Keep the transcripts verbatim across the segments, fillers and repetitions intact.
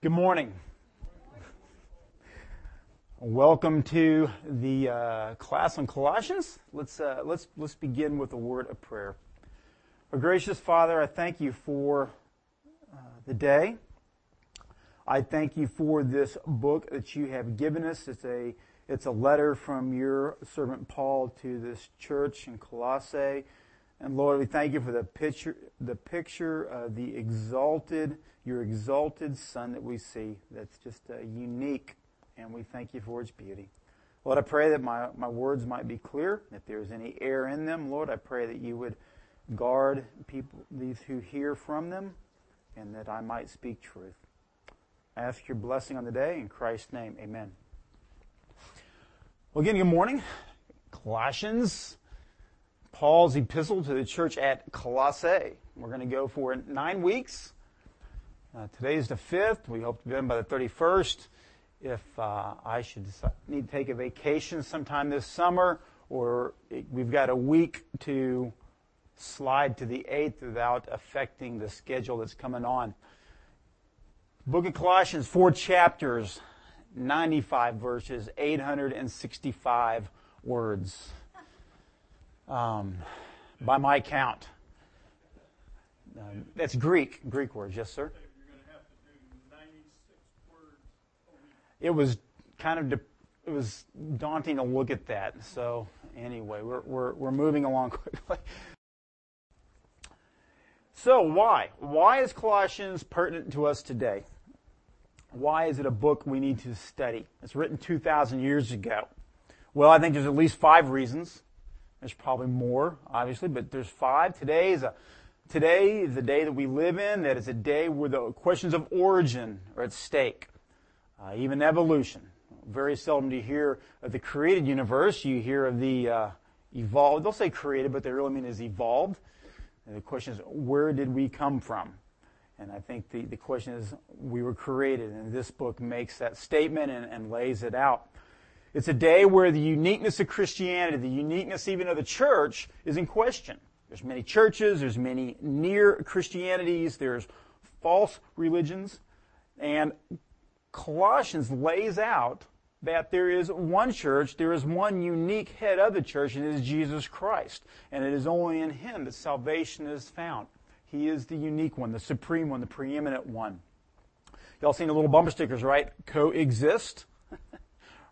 Good morning. Welcome to the uh, class on Colossians. Let's uh, let's let's begin with a word of prayer. Our gracious Father, I thank you for uh, the day. I thank you for this book that you have given us. It's a it's a letter from your servant Paul to this church in Colossae. And Lord, we thank you for the picture, the picture of the exalted, your exalted Son that we see. That's just uh, unique, and we thank you for its beauty. Lord, I pray that my, my words might be clear. If there's any error in them, Lord, I pray that you would guard people, these who hear from them, and that I might speak truth. I ask your blessing on the day in Christ's name. Amen. Well, again, good morning, Colossians. Paul's epistle to the church at Colossae. We're going to go for nine weeks. Uh, today is the fifth. We hope to be done by the thirty-first. If uh, I should decide, need to take a vacation sometime this summer, or it, we've got a week to slide to the eighth without affecting the schedule that's coming on. Book of Colossians, four chapters, ninety-five verses, eight hundred sixty-five words. Um, by my count. Uh, that's Greek, Greek words, yes, sir? You're going to have to do ninety-six words a week. It was kind of, de- it was daunting to look at that. So anyway, we're, we're, we're moving along quickly. So why? Why is Colossians pertinent to us today? Why is it a book we need to study? It's written two thousand years ago. Well, I think there's at least five reasons. There's probably more, obviously, but there's five. Today is a today is the day that we live in. That is a day where the questions of origin are at stake, uh, even evolution. Very seldom do you hear of the created universe. You hear of the uh, evolved. They'll say created, but they really mean is evolved. And the question is, where did we come from? And I think the, the question is, we were created, and this book makes that statement and, and lays it out. It's a day where the uniqueness of Christianity, the uniqueness even of the church, is in question. There's many churches, there's many near Christianities, there's false religions, and Colossians lays out that there is one church, there is one unique head of the church, and it is Jesus Christ. And it is only in Him that salvation is found. He is the unique one, the supreme one, the preeminent one. Y'all seen the little bumper stickers, right? Coexist.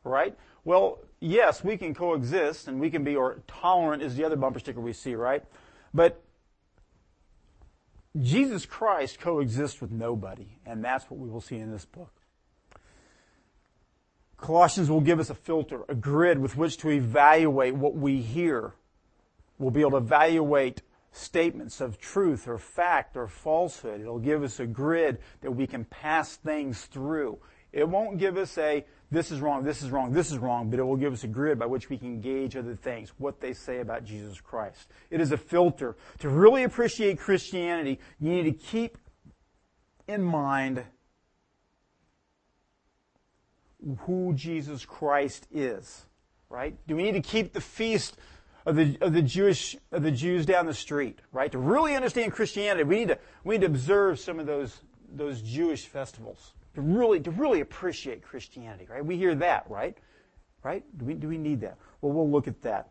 Right? Well, yes, we can coexist, and we can be, or tolerant is the other bumper sticker we see, right? But Jesus Christ coexists with nobody, and that's what we will see in this book. Colossians will give us a filter, a grid with which to evaluate what we hear. We'll be able to evaluate statements of truth or fact or falsehood. It'll give us a grid that we can pass things through. It won't give us a, this is wrong, this is wrong, this is wrong, but it will give us a grid by which we can gauge other things, what they say about Jesus Christ. It is a filter. To really appreciate Christianity, you need to keep in mind who Jesus Christ is, right? Do we need to keep the feast of the of the Jewish of the Jews down the street, right? To really understand Christianity, we need to we need to observe some of those those Jewish festivals. To really, to really appreciate Christianity, right? We hear that, right? Right? Do we do we need that? Well, we'll look at that.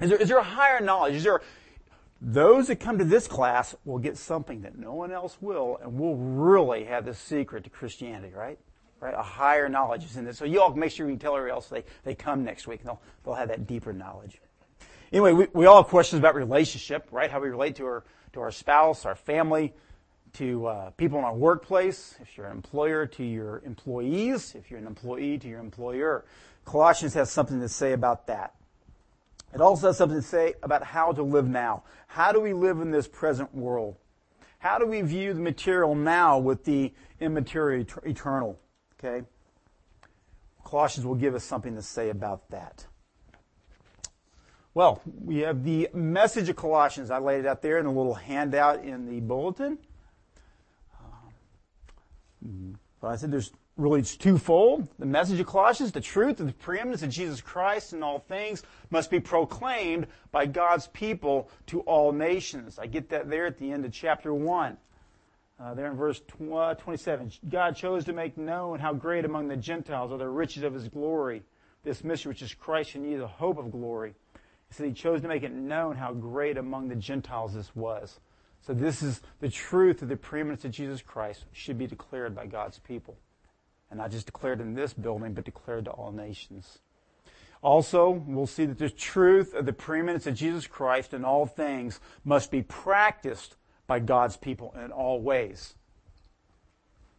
Is there is there a higher knowledge? Is there those that come to this class will get something that no one else will, and we'll really have the secret to Christianity, right? Right? A higher knowledge is in this. So you all make sure you tell everybody else they, they come next week, and they'll they'll have that deeper knowledge. Anyway, we, we all have questions about relationship, right? How we relate to our to our spouse, our family, to uh, people in our workplace, if you're an employer, to your employees, if you're an employee, to your employer. Colossians has something to say about that. It also has something to say about how to live now. How do we live in this present world? How do we view the material now with the immaterial eternal? Okay? Colossians will give us something to say about that. Well, we have the message of Colossians. I laid it out there in a little handout in the bulletin. But I said there's really it's twofold. The message of Colossians, the truth and the preeminence of Jesus Christ in all things must be proclaimed by God's people to all nations. I get that there at the end of chapter one. Uh, there in verse twenty-seven, God chose to make known how great among the Gentiles are the riches of His glory, this mystery which is Christ in you, the hope of glory. He said He chose to make it known how great among the Gentiles this was. So this is the truth of the preeminence of Jesus Christ should be declared by God's people. And not just declared in this building, but declared to all nations. Also, we'll see that the truth of the preeminence of Jesus Christ in all things must be practiced by God's people in all ways.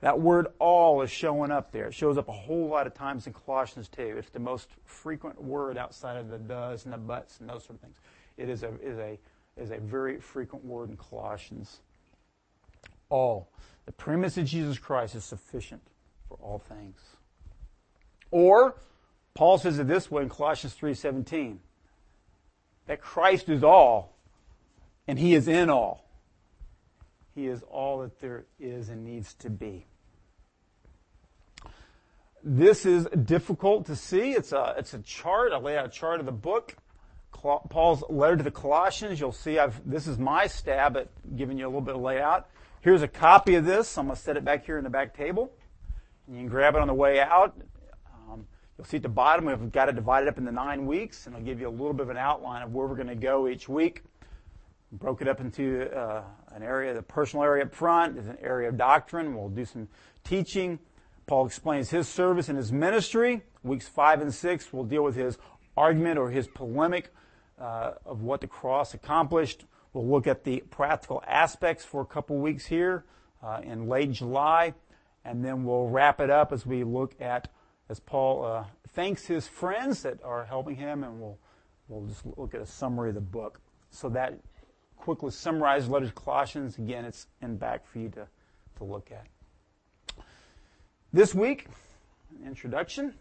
That word all is showing up there. It shows up a whole lot of times in Colossians two. It's the most frequent word outside of the does and the buts and those sort of things. It is a is a is a very frequent word in Colossians. All. The premise of Jesus Christ is sufficient for all things. Or, Paul says it this way in Colossians three seventeen, that Christ is all, and He is in all. He is all that there is and needs to be. This is difficult to see. It's a, it's a chart. I lay out a chart of the book. Paul's letter to the Colossians. You'll see I've, this is my stab at giving you a little bit of layout. Here's a copy of this. I'm going to set it back here in the back table. You can grab it on the way out. Um, you'll see at the bottom we've got it divided up into nine weeks, and I'll give you a little bit of an outline of where we're going to go each week. Broke it up into uh, an area, the personal area up front. There's an area of doctrine. We'll do some teaching. Paul explains his service and his ministry. Weeks five and six, we'll deal with his argument or his polemic uh, of what the cross accomplished. We'll look at the practical aspects for a couple weeks here uh, in late July. And then we'll wrap it up as we look at, as Paul uh, thanks his friends that are helping him. And we'll, we'll just look at a summary of the book. So that quickly summarize the letter to Colossians. Again, it's in back for you to, to look at. This week, an introduction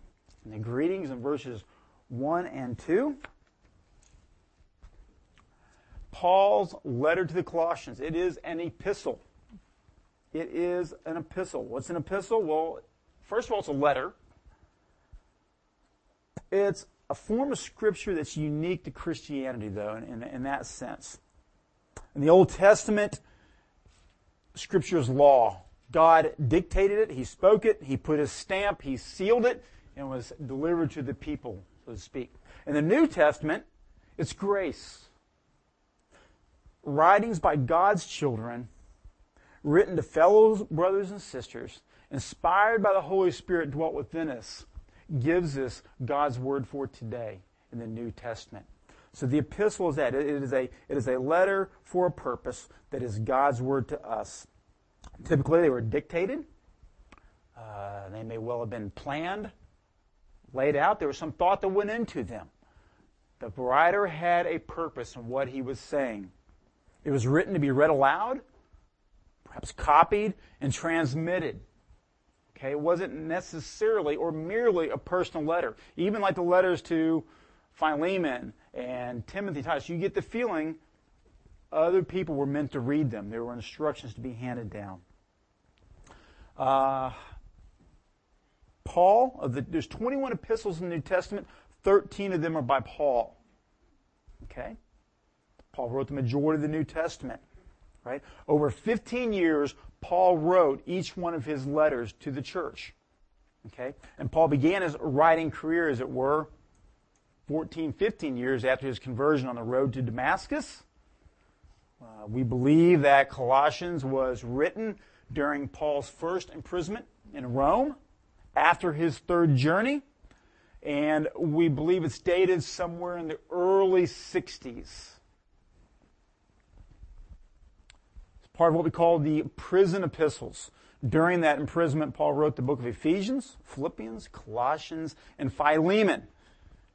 and the greetings in verses one and two. Paul's letter to the Colossians. It is an epistle. It is an epistle. What's an epistle? Well, first of all, it's a letter. It's a form of Scripture that's unique to Christianity, though, in, in, in that sense. In the Old Testament, Scripture is law. God dictated it. He spoke it. He put His stamp. He sealed it and was delivered to the people, so to speak. In the New Testament, it's grace. Writings by God's children, written to fellow brothers and sisters, inspired by the Holy Spirit dwelt within us, gives us God's Word for today in the New Testament. So the epistle is that. It is a it is a letter for a purpose that is God's word to us. Typically, they were dictated. Uh, they may well have been planned, laid out. There was some thought that went into them. The writer had a purpose in what he was saying. It was written to be read aloud, perhaps copied and transmitted. Okay, it wasn't necessarily or merely a personal letter. Even like the letters to Philemon and Timothy, Titus, you get the feeling other people were meant to read them. There were instructions to be handed down. Uh, Paul, of the, there's twenty-one epistles in the New Testament. thirteen of them are by Paul. Okay? Paul wrote the majority of the New Testament. Right? Over fifteen years, Paul wrote each one of his letters to the church. Okay? And Paul began his writing career, as it were, fourteen, fifteen years after his conversion on the road to Damascus. Uh, we believe that Colossians was written during Paul's first imprisonment in Rome, after his third journey, and we believe it's dated somewhere in the early sixties. It's part of what we call the prison epistles. During that imprisonment, Paul wrote the book of Ephesians, Philippians, Colossians, and Philemon.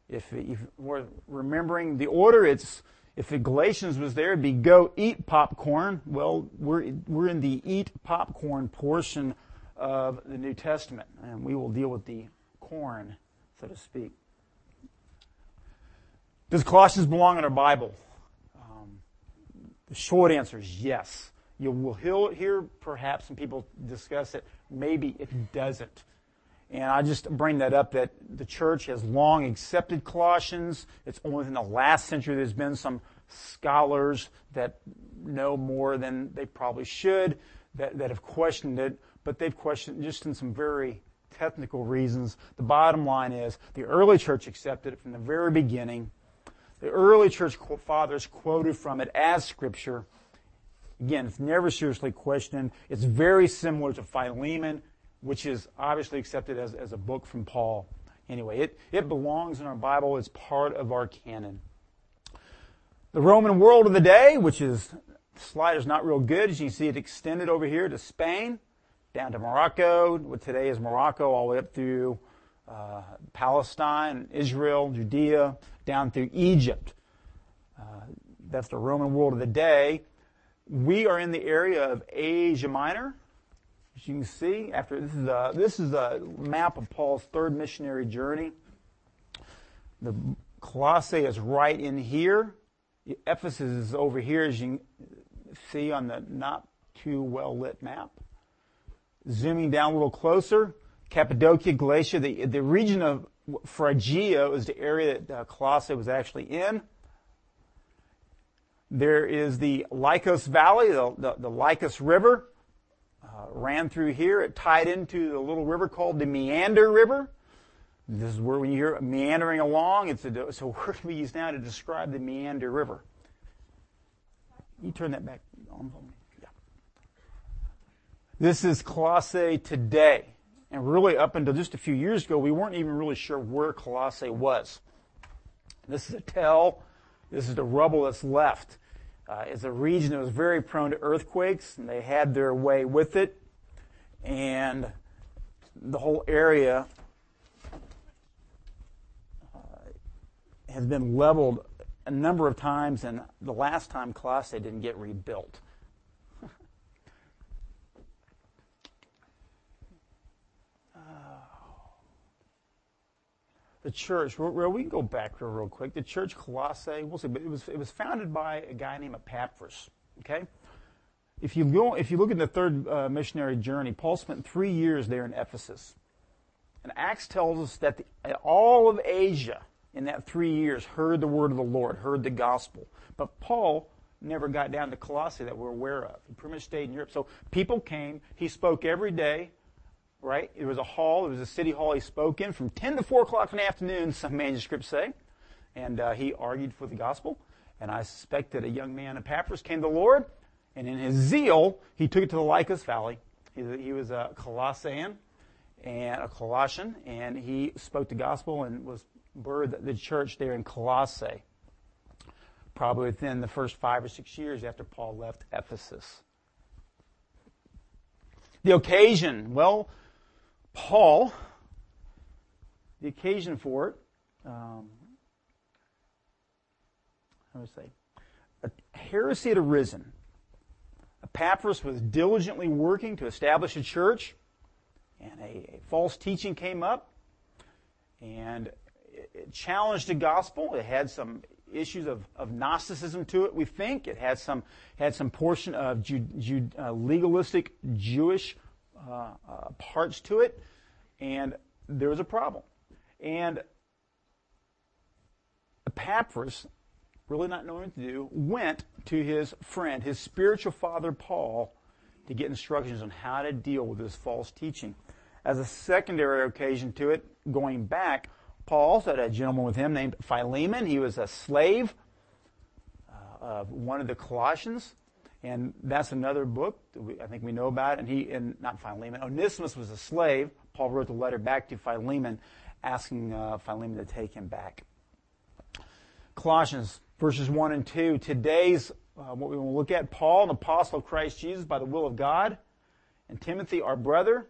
If we're remembering the order, it's if the Galatians was there, it'd be go eat popcorn. Well, we're we're in the eat popcorn portion of the New Testament, and we will deal with the corn, so to speak. Does Colossians belong in our Bible? Um, the short answer is yes. You will hear perhaps some people discuss it. Maybe it doesn't. And I just bring that up that the church has long accepted Colossians. It's only in the last century there's been some scholars that know more than they probably should that, that have questioned it, but they've questioned it just in some very technical reasons. The bottom line is the early church accepted it from the very beginning. The early church fathers quoted from it as Scripture. Again, it's never seriously questioned. It's very similar to Philemon, which is obviously accepted as, as a book from Paul. Anyway, it, it belongs in our Bible. It's part of our canon. The Roman world of the day, which is, the slide is not real good. As you can see, it extended over here to Spain, down to Morocco, what today is Morocco, all the way up through uh, Palestine, Israel, Judea, down through Egypt. Uh, that's the Roman world of the day. We are in the area of Asia Minor. As you can see, after this is a, this is a map of Paul's third missionary journey. The Colossae is right in here. Ephesus is over here, as you can see on the not too well lit map. Zooming down a little closer, Cappadocia, Galatia, the the region of Phrygia is the area that uh, Colossae was actually in. There is the Lycos Valley, the, the, the Lycos River, uh, ran through here. It tied into the little river called the Meander River. This is where when you hear meandering along, it's a, it's a word we use now to describe the Meander River. You turn that back on for me. Yeah. This is Colossae today. And really up until just a few years ago, we weren't even really sure where Colossae was. This is a tell. This is the rubble that's left. Uh, it's a region that was very prone to earthquakes, and they had their way with it. And the whole area uh, has been leveled a number of times, and the last time Colossae didn't get rebuilt. oh. The church, well, we can go back here real quick. The church Colossae, we'll see, but it was it was founded by a guy named Epaphras. Okay, if you go, if you look at the third uh, missionary journey, Paul spent three years there in Ephesus, and Acts tells us that the, all of Asia in that three years heard the word of the Lord, heard the gospel. But Paul never got down to Colossae that we're aware of. He pretty much stayed in Europe. So people came. He spoke every day. Right? It was a hall. It was a city hall he spoke in from ten to four o'clock in the afternoon, some manuscripts say. And uh, he argued for the gospel. And I suspect that a young man, Epaphras, came to the Lord. And in his zeal, he took it to the Lycos Valley. He, he was a Colossian and a Colossian. And he spoke the gospel and was buried at the church there in Colossae. Probably within the first five or six years after Paul left Ephesus. The occasion, well... Paul, the occasion for it, um, how do I say, a heresy had arisen. Epaphras was diligently working to establish a church, and a, a false teaching came up, and it, it challenged the gospel. It had some issues of, of Gnosticism to it, we think. It had some had some portion of Ju, Ju, uh, legalistic Jewish Uh, uh, parts to it, and there was a problem. And Epaphras, really not knowing what to do, went to his friend, his spiritual father Paul, to get instructions on how to deal with this false teaching. As a secondary occasion to it, going back, Paul also had a gentleman with him named Philemon. He was a slave uh, of one of the Colossians. And that's another book that we, I think we know about. And he, and not Philemon, Onesimus was a slave. Paul wrote the letter back to Philemon, asking uh, Philemon to take him back. Colossians verses one and two. Today's uh, what we want to look at: Paul, an apostle of Christ Jesus, by the will of God, and Timothy, our brother,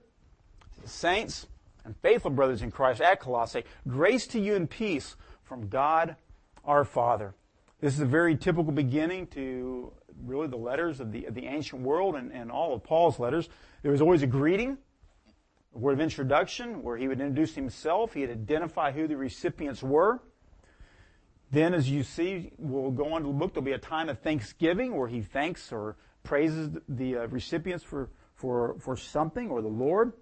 to the saints and faithful brothers in Christ at Colossae. Grace to you and peace from God, our Father. This is a very typical beginning to really the letters of the of the ancient world and, and all of Paul's letters. There was always a greeting, a word of introduction, where he would introduce himself. He'd identify who the recipients were. Then, as you see, we'll go on to the book. There'll be a time of thanksgiving where he thanks or praises the uh, recipients for, for, for something or the Lord.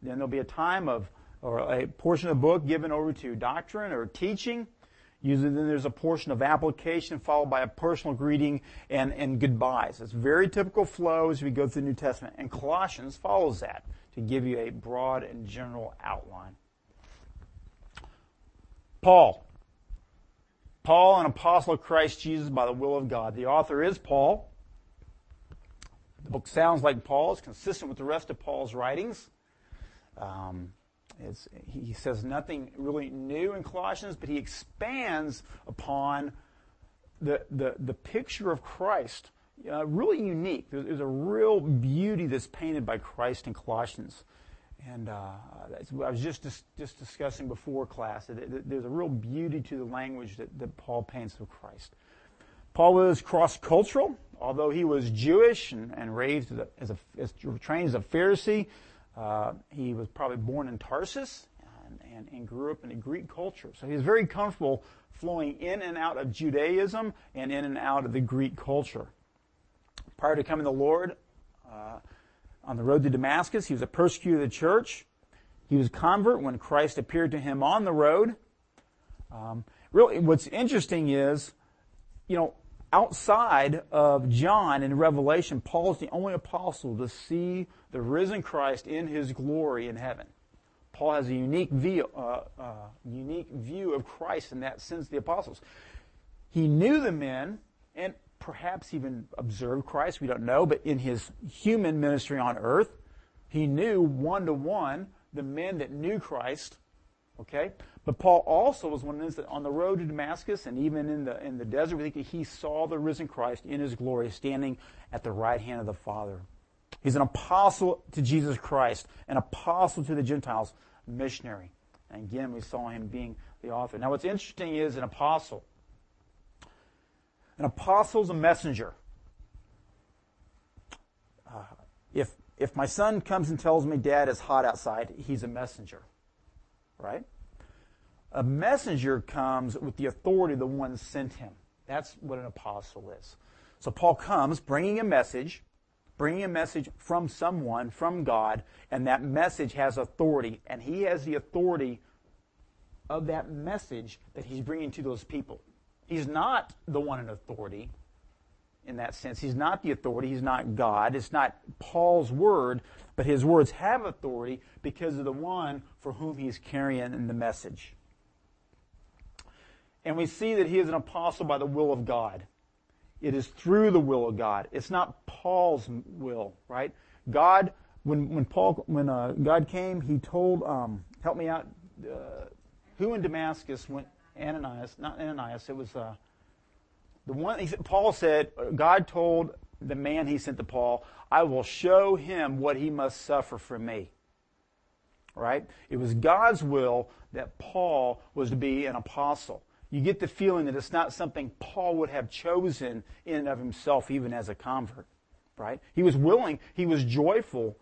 Then there'll be a time of, or a portion of the book given over to doctrine or teaching. Usually then there's a portion of application followed by a personal greeting and, and goodbyes. It's very typical flow as we go through the New Testament. And Colossians follows that to give you a broad and general outline. Paul. Paul, an apostle of Christ Jesus by the will of God. The author is Paul. The book sounds like Paul. It's consistent with the rest of Paul's writings. Um, it's, he says nothing really new in Colossians, but he expands upon the the, the picture of Christ. Uh, really unique. There's, there's a real beauty that's painted by Christ in Colossians. And uh, that's what I was just dis- just discussing before class. There's a real beauty to the language that, that Paul paints of Christ. Paul was cross-cultural. Although he was Jewish and, and raised as a, as a trained as a Pharisee, uh, he was probably born in Tarsus and, and, and grew up in a Greek culture. So he was very comfortable flowing in and out of Judaism and in and out of the Greek culture. Prior to coming to the Lord, uh, on the road to Damascus, he was a persecutor of the church. He was a convert when Christ appeared to him on the road. Um, really, what's interesting is, you know, outside of John in Revelation, Paul is the only apostle to see the risen Christ in his glory in heaven. Paul has a unique view, uh, uh, unique view of Christ in that sense, the apostles. He knew the men and perhaps even observed Christ, we don't know, but in his human ministry on earth, he knew one-to-one the men that knew Christ, okay? But Paul also was one of those that on the road to Damascus and even in the in the desert, we think he saw the risen Christ in his glory standing at the right hand of the Father. He's an apostle to Jesus Christ, an apostle to the Gentiles, missionary. And again, we saw him being the author. Now what's interesting is an apostle. An apostle is a messenger. Uh, if if my son comes and tells me, Dad, it's hot outside, he's a messenger, right? A messenger comes with the authority of the one sent him. That's what an apostle is. So Paul comes bringing a message, bringing a message from someone, from God, and that message has authority, and he has the authority of that message that he's bringing to those people. He's not the one in authority in that sense. He's not the authority. He's not God. It's not Paul's word, but his words have authority because of the one for whom he's carrying in the message. And we see that he is an apostle by the will of God. It is through the will of God. It's not Paul's will, right? God, when when Paul, when uh, God came, he told, um, help me out, uh, who in Damascus went? Ananias, not Ananias. It was uh, the one. He said, Paul said, God told the man he sent to Paul, "I will show him what he must suffer for me." Right? It was God's will that Paul was to be an apostle. You get the feeling that it's not something Paul would have chosen in and of himself, even as a convert, right? He was willing, he was joyful,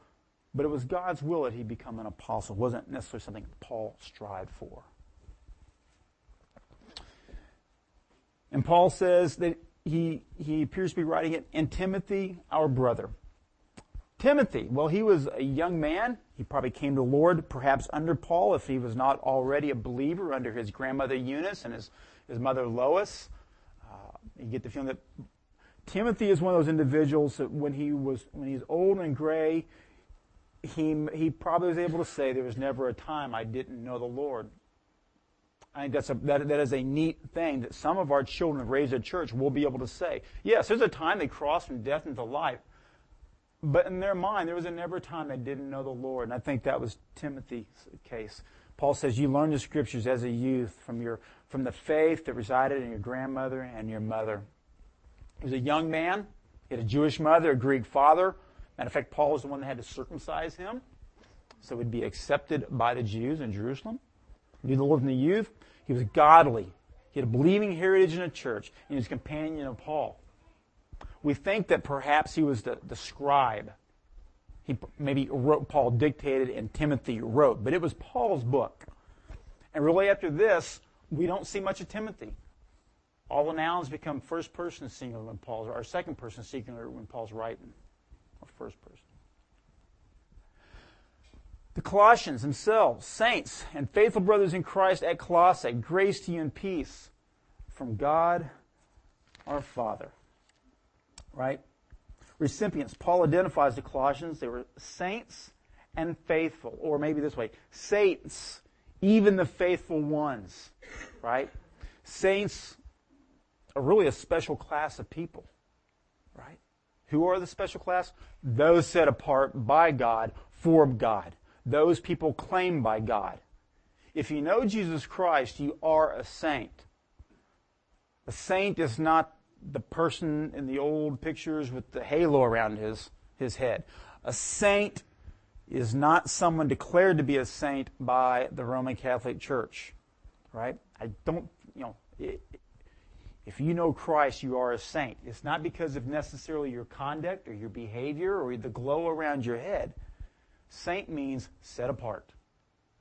but it was God's will that he become an apostle. It wasn't necessarily something Paul strived for. And Paul says that he, he appears to be writing it, and Timothy, our brother. Timothy, well, he was a young man. He probably came to the Lord, perhaps under Paul, if he was not already a believer under his grandmother Eunice and his, his mother Lois. Uh, you get the feeling that Timothy is one of those individuals that when he was when he's old and gray, he he probably was able to say, "There was never a time I didn't know the Lord." I think that's a, that, that is a neat thing that some of our children raised at church will be able to say. Yes, there's a time they crossed from death into life. But in their mind, there was never a time they didn't know the Lord. And I think that was Timothy's case. Paul says, you learned the Scriptures as a youth from your from the faith that resided in your grandmother and your mother. He was a young man. He had a Jewish mother, a Greek father. Matter of fact, Paul was the one that had to circumcise him so he would be accepted by the Jews in Jerusalem. He knew the Lord from the youth. He was godly. He had a believing heritage in the church. And he was a companion of Paul. We think that perhaps he was the, the scribe. He maybe wrote, Paul dictated, and Timothy wrote. But it was Paul's book. And really after this, we don't see much of Timothy. All the nouns become first person singular when Paul's, or second person singular when Paul's writing, or first person. The Colossians themselves, saints and faithful brothers in Christ at Colossae, grace to you and peace from God our Father. Right? Recipients. Paul identifies the Colossians. They were saints and faithful. Or maybe this way. Saints, even the faithful ones. Right? Saints are really a special class of people. Right? Who are the special class? Those set apart by God, for God. Those people claimed by God. If you know Jesus Christ, you are a saint. A saint is not the person in the old pictures with the halo around his, his head. A saint is not someone declared to be a saint by the Roman Catholic Church. Right? I don't, you know, it, if you know Christ, you are a saint. It's not because of necessarily your conduct or your behavior or the glow around your head. Saint means set apart.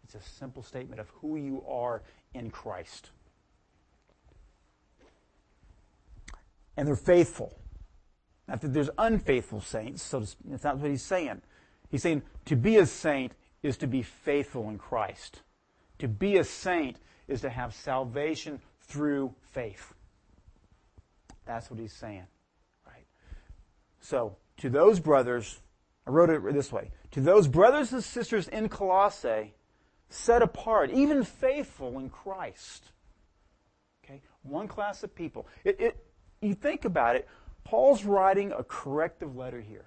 It's a simple statement of who you are in Christ. And they're faithful. Not that there's unfaithful saints, so that's not what he's saying. He's saying to be a saint is to be faithful in Christ. To be a saint is to have salvation through faith. That's what he's saying. Right? So, to those brothers, I wrote it this way. To those brothers and sisters in Colossae, set apart, even faithful in Christ. Okay? One class of people. It, it, you think about it, Paul's writing a corrective letter here.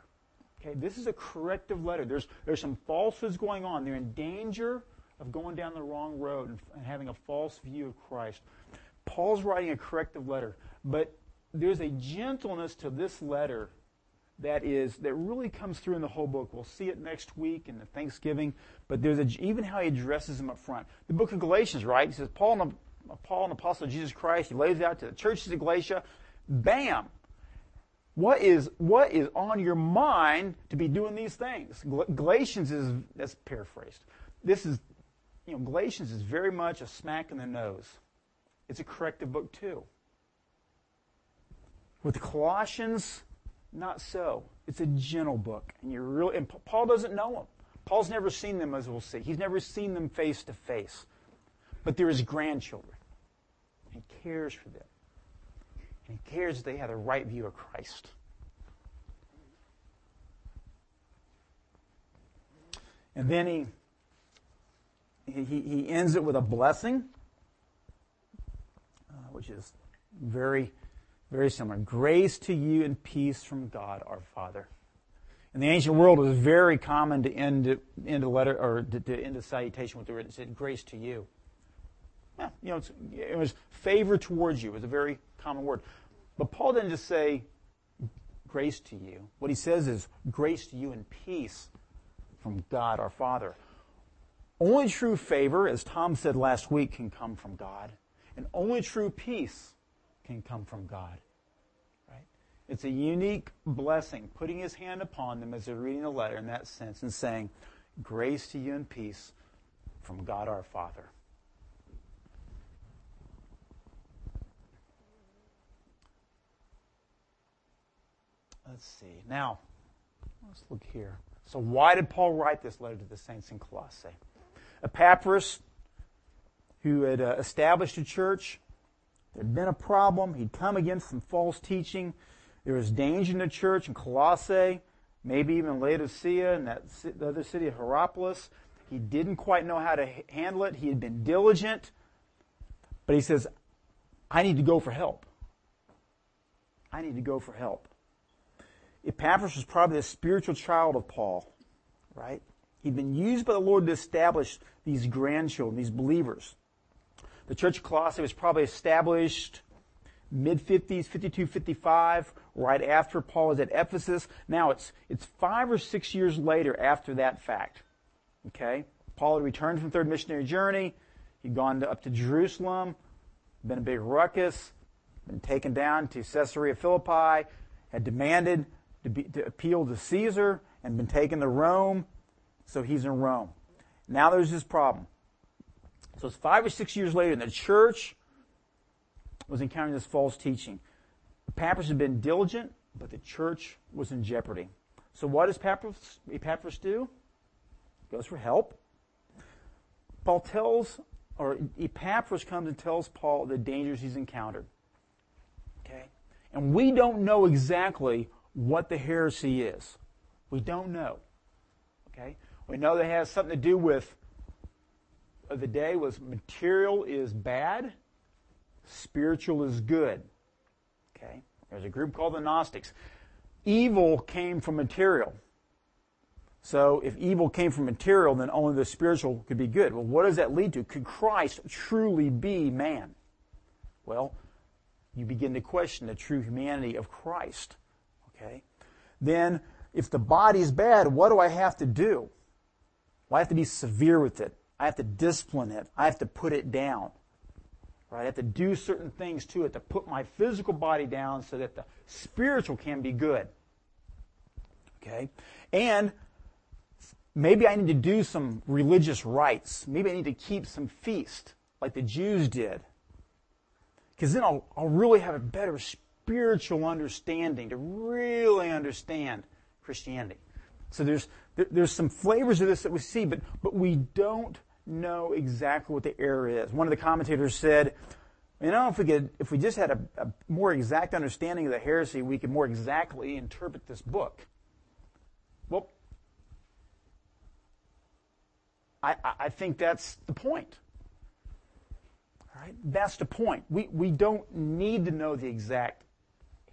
Okay? This is a corrective letter. There's, there's some falsehoods going on. They're in danger of going down the wrong road and, and having a false view of Christ. Paul's writing a corrective letter, but there's a gentleness to this letter that is that really comes through in the whole book. We'll see it next week in the Thanksgiving, but there's a, even how he addresses them up front. The book of Galatians, right? He says, Paul, and the, Paul, an apostle of Jesus Christ, he lays it out to the churches of Galatia. Bam! What is what is on your mind to be doing these things? Galatians is, that's paraphrased. This is, you know, Galatians is very much a smack in the nose. It's a corrective book too. With the Colossians, not so. It's a gentle book, and you're really. And Paul doesn't know them. Paul's never seen them, as we'll see. He's never seen them face to face, but they're his grandchildren, and he cares for them, and he cares that they have the right view of Christ. And then he he he ends it with a blessing, uh, which is very. Very similar. Grace to you and peace from God our Father. In the ancient world, it was very common to end end a letter or to, to end a salutation with the word that said "grace to you." Yeah, you know, it's, it was favor towards you. It was a very common word. But Paul didn't just say "grace to you." What he says is "grace to you and peace from God our Father." Only true favor, as Tom said last week, can come from God, and only true peace can come from God. Right? It's a unique blessing, putting his hand upon them as they're reading the letter in that sense and saying, grace to you and peace from God our Father. Let's see. Now, let's look here. So why did Paul write this letter to the saints in Colossae? Epaphras, who had uh, established a church, there had been a problem. He'd come against some false teaching. There was danger in the church in Colossae, maybe even Laodicea and that the other city of Hierapolis. He didn't quite know how to handle it. He had been diligent. But he says, I need to go for help. I need to go for help. Epaphras was probably the spiritual child of Paul, right? He'd been used by the Lord to establish these grandchildren, these believers. The Church of Colossae was probably established mid-fifties, fifty-two, fifty-five, right after Paul was at Ephesus. Now it's it's five or six years later after that fact. Okay, Paul had returned from third missionary journey. He'd gone to, up to Jerusalem, been a big ruckus, been taken down to Caesarea Philippi, had demanded to, be, to appeal to Caesar, and been taken to Rome. So he's in Rome. Now there's this problem. So it's five or six years later, and the church was encountering this false teaching. Epaphras had been diligent, but the church was in jeopardy. So what does Epaphras, Epaphras do? He goes for help. Paul tells, or Epaphras comes and tells Paul the dangers he's encountered. And we don't know exactly what the heresy is. We don't know. Okay? We know that it has something to do with the day was material is bad, spiritual is good. Okay? There's a group called the Gnostics. Evil came from material. So if evil came from material, then only the spiritual could be good. Well, what does that lead to? Could Christ truly be man? Well, you begin to question the true humanity of Christ. Okay? Then, if the body's bad, what do I have to do? Well, I have to be severe with it. I have to discipline it. I have to put it down. Right? I have to do certain things to it to put my physical body down so that the spiritual can be good. Okay? And maybe I need to do some religious rites. Maybe I need to keep some feast, like the Jews did. Because then I'll, I'll really have a better spiritual understanding to really understand Christianity. So there's there, there's some flavors of this that we see, but but we don't know exactly what the error is. One of the commentators said, you know, if we could, if we just had a, a more exact understanding of the heresy, we could more exactly interpret this book. Well, I, I think that's the point. All right? That's the point. We, we don't need to know the exact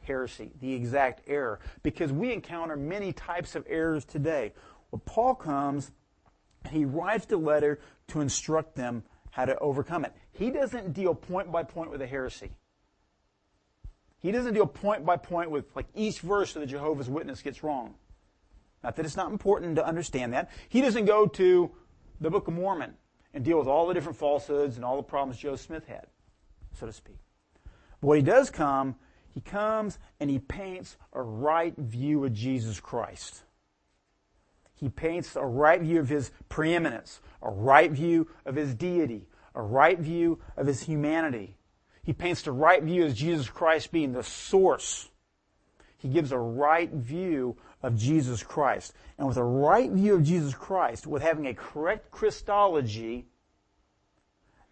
heresy, the exact error, because we encounter many types of errors today. Well, Paul comes, he writes the letter to instruct them how to overcome it. He doesn't deal point by point with a heresy. He doesn't deal point by point with, like, each verse that the Jehovah's Witness gets wrong. Not that it's not important to understand that. He doesn't go to the Book of Mormon and deal with all the different falsehoods and all the problems Joe Smith had, so to speak. But when he does come, he comes and he paints a right view of Jesus Christ. He paints a right view of his preeminence, a right view of his deity, a right view of his humanity. He paints the right view of Jesus Christ being the source. He gives a right view of Jesus Christ. And with a right view of Jesus Christ, with having a correct Christology,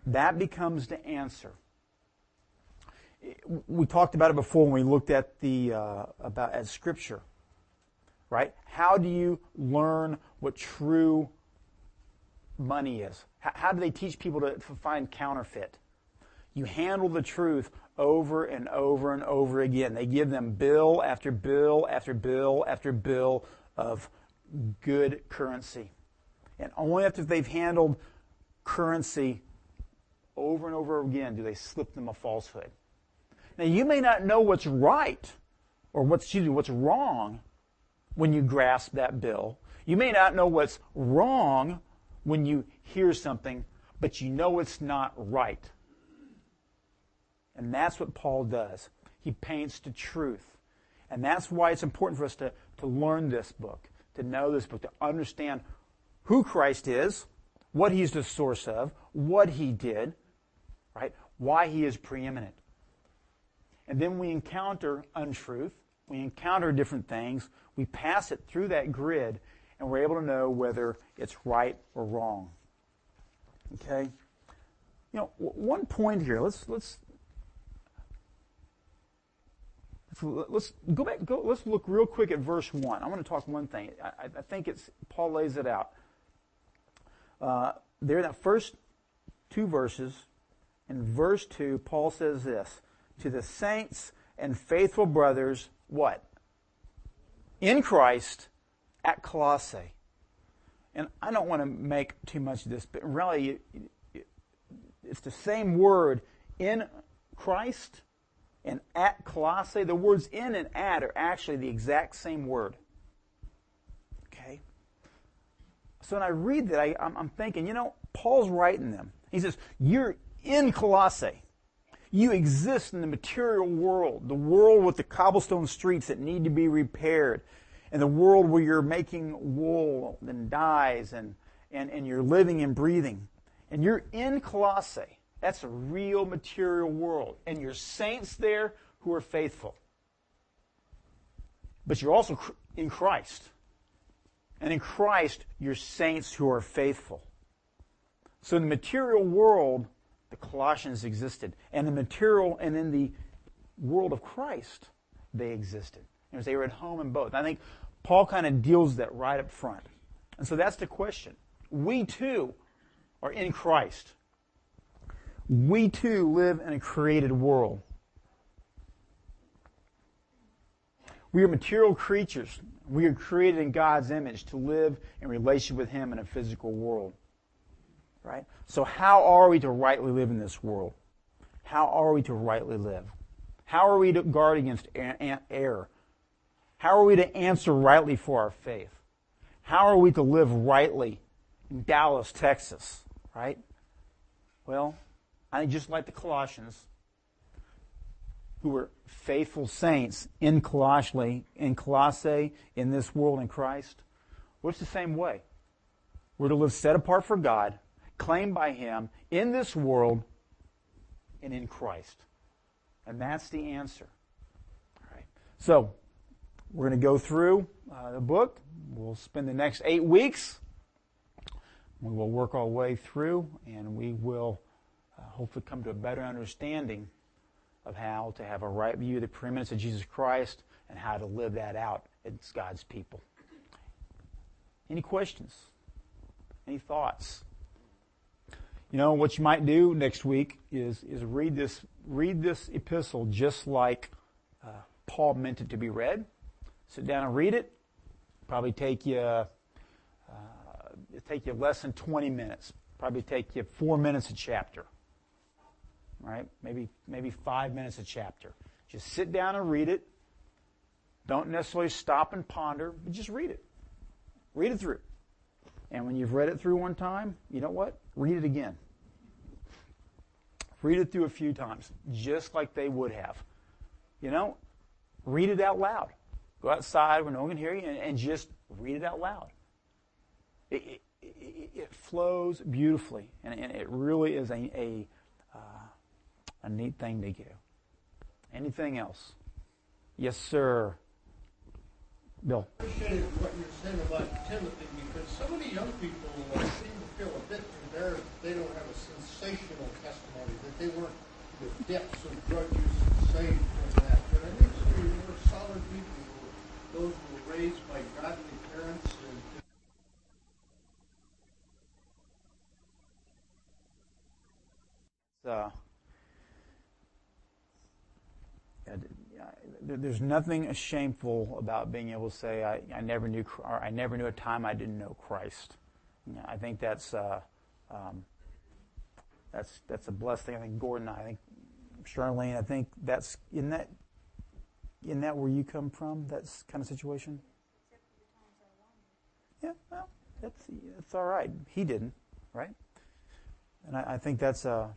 that becomes the answer. We talked about it before when we looked at the uh, about at Scripture, right? How do you learn what true money is? How, how do they teach people to, to find counterfeit? You handle the truth over and over and over again. They give them bill after bill after bill after bill of good currency. And only after they've handled currency over and over again do they slip them a falsehood. Now, you may not know what's right or what's, excuse me, what's wrong when you grasp that bill. You may not know what's wrong when you hear something, but you know it's not right. And that's what Paul does. He paints the truth. And that's why it's important for us to, to learn this book, to know this book, to understand who Christ is, what he's the source of, what he did, right? Why he is preeminent. And then we encounter untruth. We encounter different things. We pass it through that grid, and we're able to know whether it's right or wrong. Okay? You know, one point here. Let's let's let's go back. Go. Let's look real quick at verse one. I want to talk one thing. I, I think it's Paul lays it out. Uh, there, in that first two verses, in verse two, Paul says this. To the saints and faithful brothers, what? In Christ at Colossae. And I don't want to make too much of this, but really it's the same word, in Christ and at Colossae. The words in and at are actually the exact same word. Okay? So when I read that, I, I'm, I'm thinking, you know, Paul's writing them. He says, you're in Colossae. You exist in the material world, the world with the cobblestone streets that need to be repaired, and the world where you're making wool and dyes and, and, and you're living and breathing. And you're in Colossae. That's a real material world. And you're saints there who are faithful. But you're also in Christ. And in Christ, you're saints who are faithful. So in the material world, the Colossians existed, and the material, and in the world of Christ, they existed. It was, they were at home in both. I think Paul kind of deals that right up front. And so that's the question. We too are in Christ. We too live in a created world. We are material creatures. We are created in God's image to live in relation with Him in a physical world. Right? So how are we to rightly live in this world? How are we to rightly live? How are we to guard against error? How are we to answer rightly for our faith? How are we to live rightly in Dallas, Texas? Right? Well, I think just like the Colossians, who were faithful saints in Colossae, in Colossae, in this world in Christ, well, it's the same way. We're to live set apart for God, claimed by Him, in this world, and in Christ. And that's the answer. All right. So, we're going to go through uh, the book. We'll spend the next eight weeks. We will work our way through, and we will uh, hopefully come to a better understanding of how to have a right view of the preeminence of Jesus Christ and how to live that out as God's people. Any questions? Any thoughts? You know, what you might do next week is is read this read this epistle just like uh, Paul meant it to be read. Sit down and read it. Probably take you uh, take you less than twenty minutes. Probably take you four minutes a chapter. Right? Maybe maybe five minutes a chapter. Just sit down and read it. Don't necessarily stop and ponder, but just read it. Read it through. And when you've read it through one time, you know what? Read it again. Read it through a few times, just like they would have. You know, read it out loud. Go outside where no one can hear you and, and just read it out loud. It, it, it, it flows beautifully, and, and it really is a... a uh, A neat thing to do. Anything else? Yes, sir. Bill. I appreciate what you're saying about Timothy, because so many young people uh, seem to feel a bit embarrassed that they don't have a sensational testimony, that they weren't the depths of drug use saved from that. But I think so many more solid people, those who were raised by godly parents and Uh, There's nothing shameful about being able to say I, I never knew, or I never knew a time I didn't know Christ. You know, I think that's uh, um, that's that's a blessed thing. I think Gordon, I think Charlene, I think that's in that in that where you come from. That's kind of situation. Yeah, well, that's that's all right. He didn't, right? And I, I think that's uh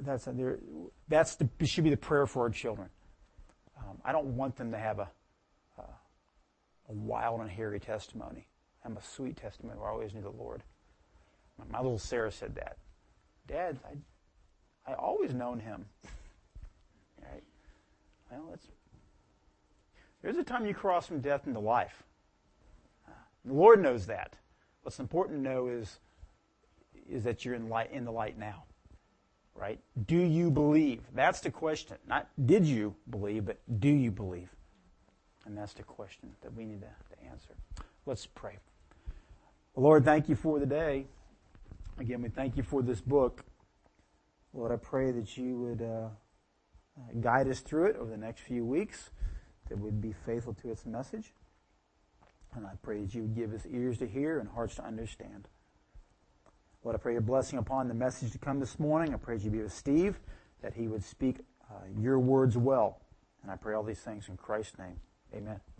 that's a, there that's the should be the prayer for our children. Um, I don't want them to have a, uh, a wild and hairy testimony. I'm a sweet testimony where I always knew the Lord. My, my little Sarah said that. Dad, I I always known Him. Right? Well, that's, there's a time you cross from death into life. Uh, the Lord knows that. What's important to know is is that you're in light in the light now. Right? Do you believe? That's the question. Not did you believe, but do you believe? And that's the question that we need to, to answer. Let's pray. Lord, thank You for the day. Again, we thank You for this book. Lord, I pray that You would uh, guide us through it over the next few weeks, that we'd be faithful to its message. And I pray that You would give us ears to hear and hearts to understand. Lord, I pray Your blessing upon the message to come this morning. I pray that You be with Steve, that he would speak uh, Your words well. And I pray all these things in Christ's name. Amen.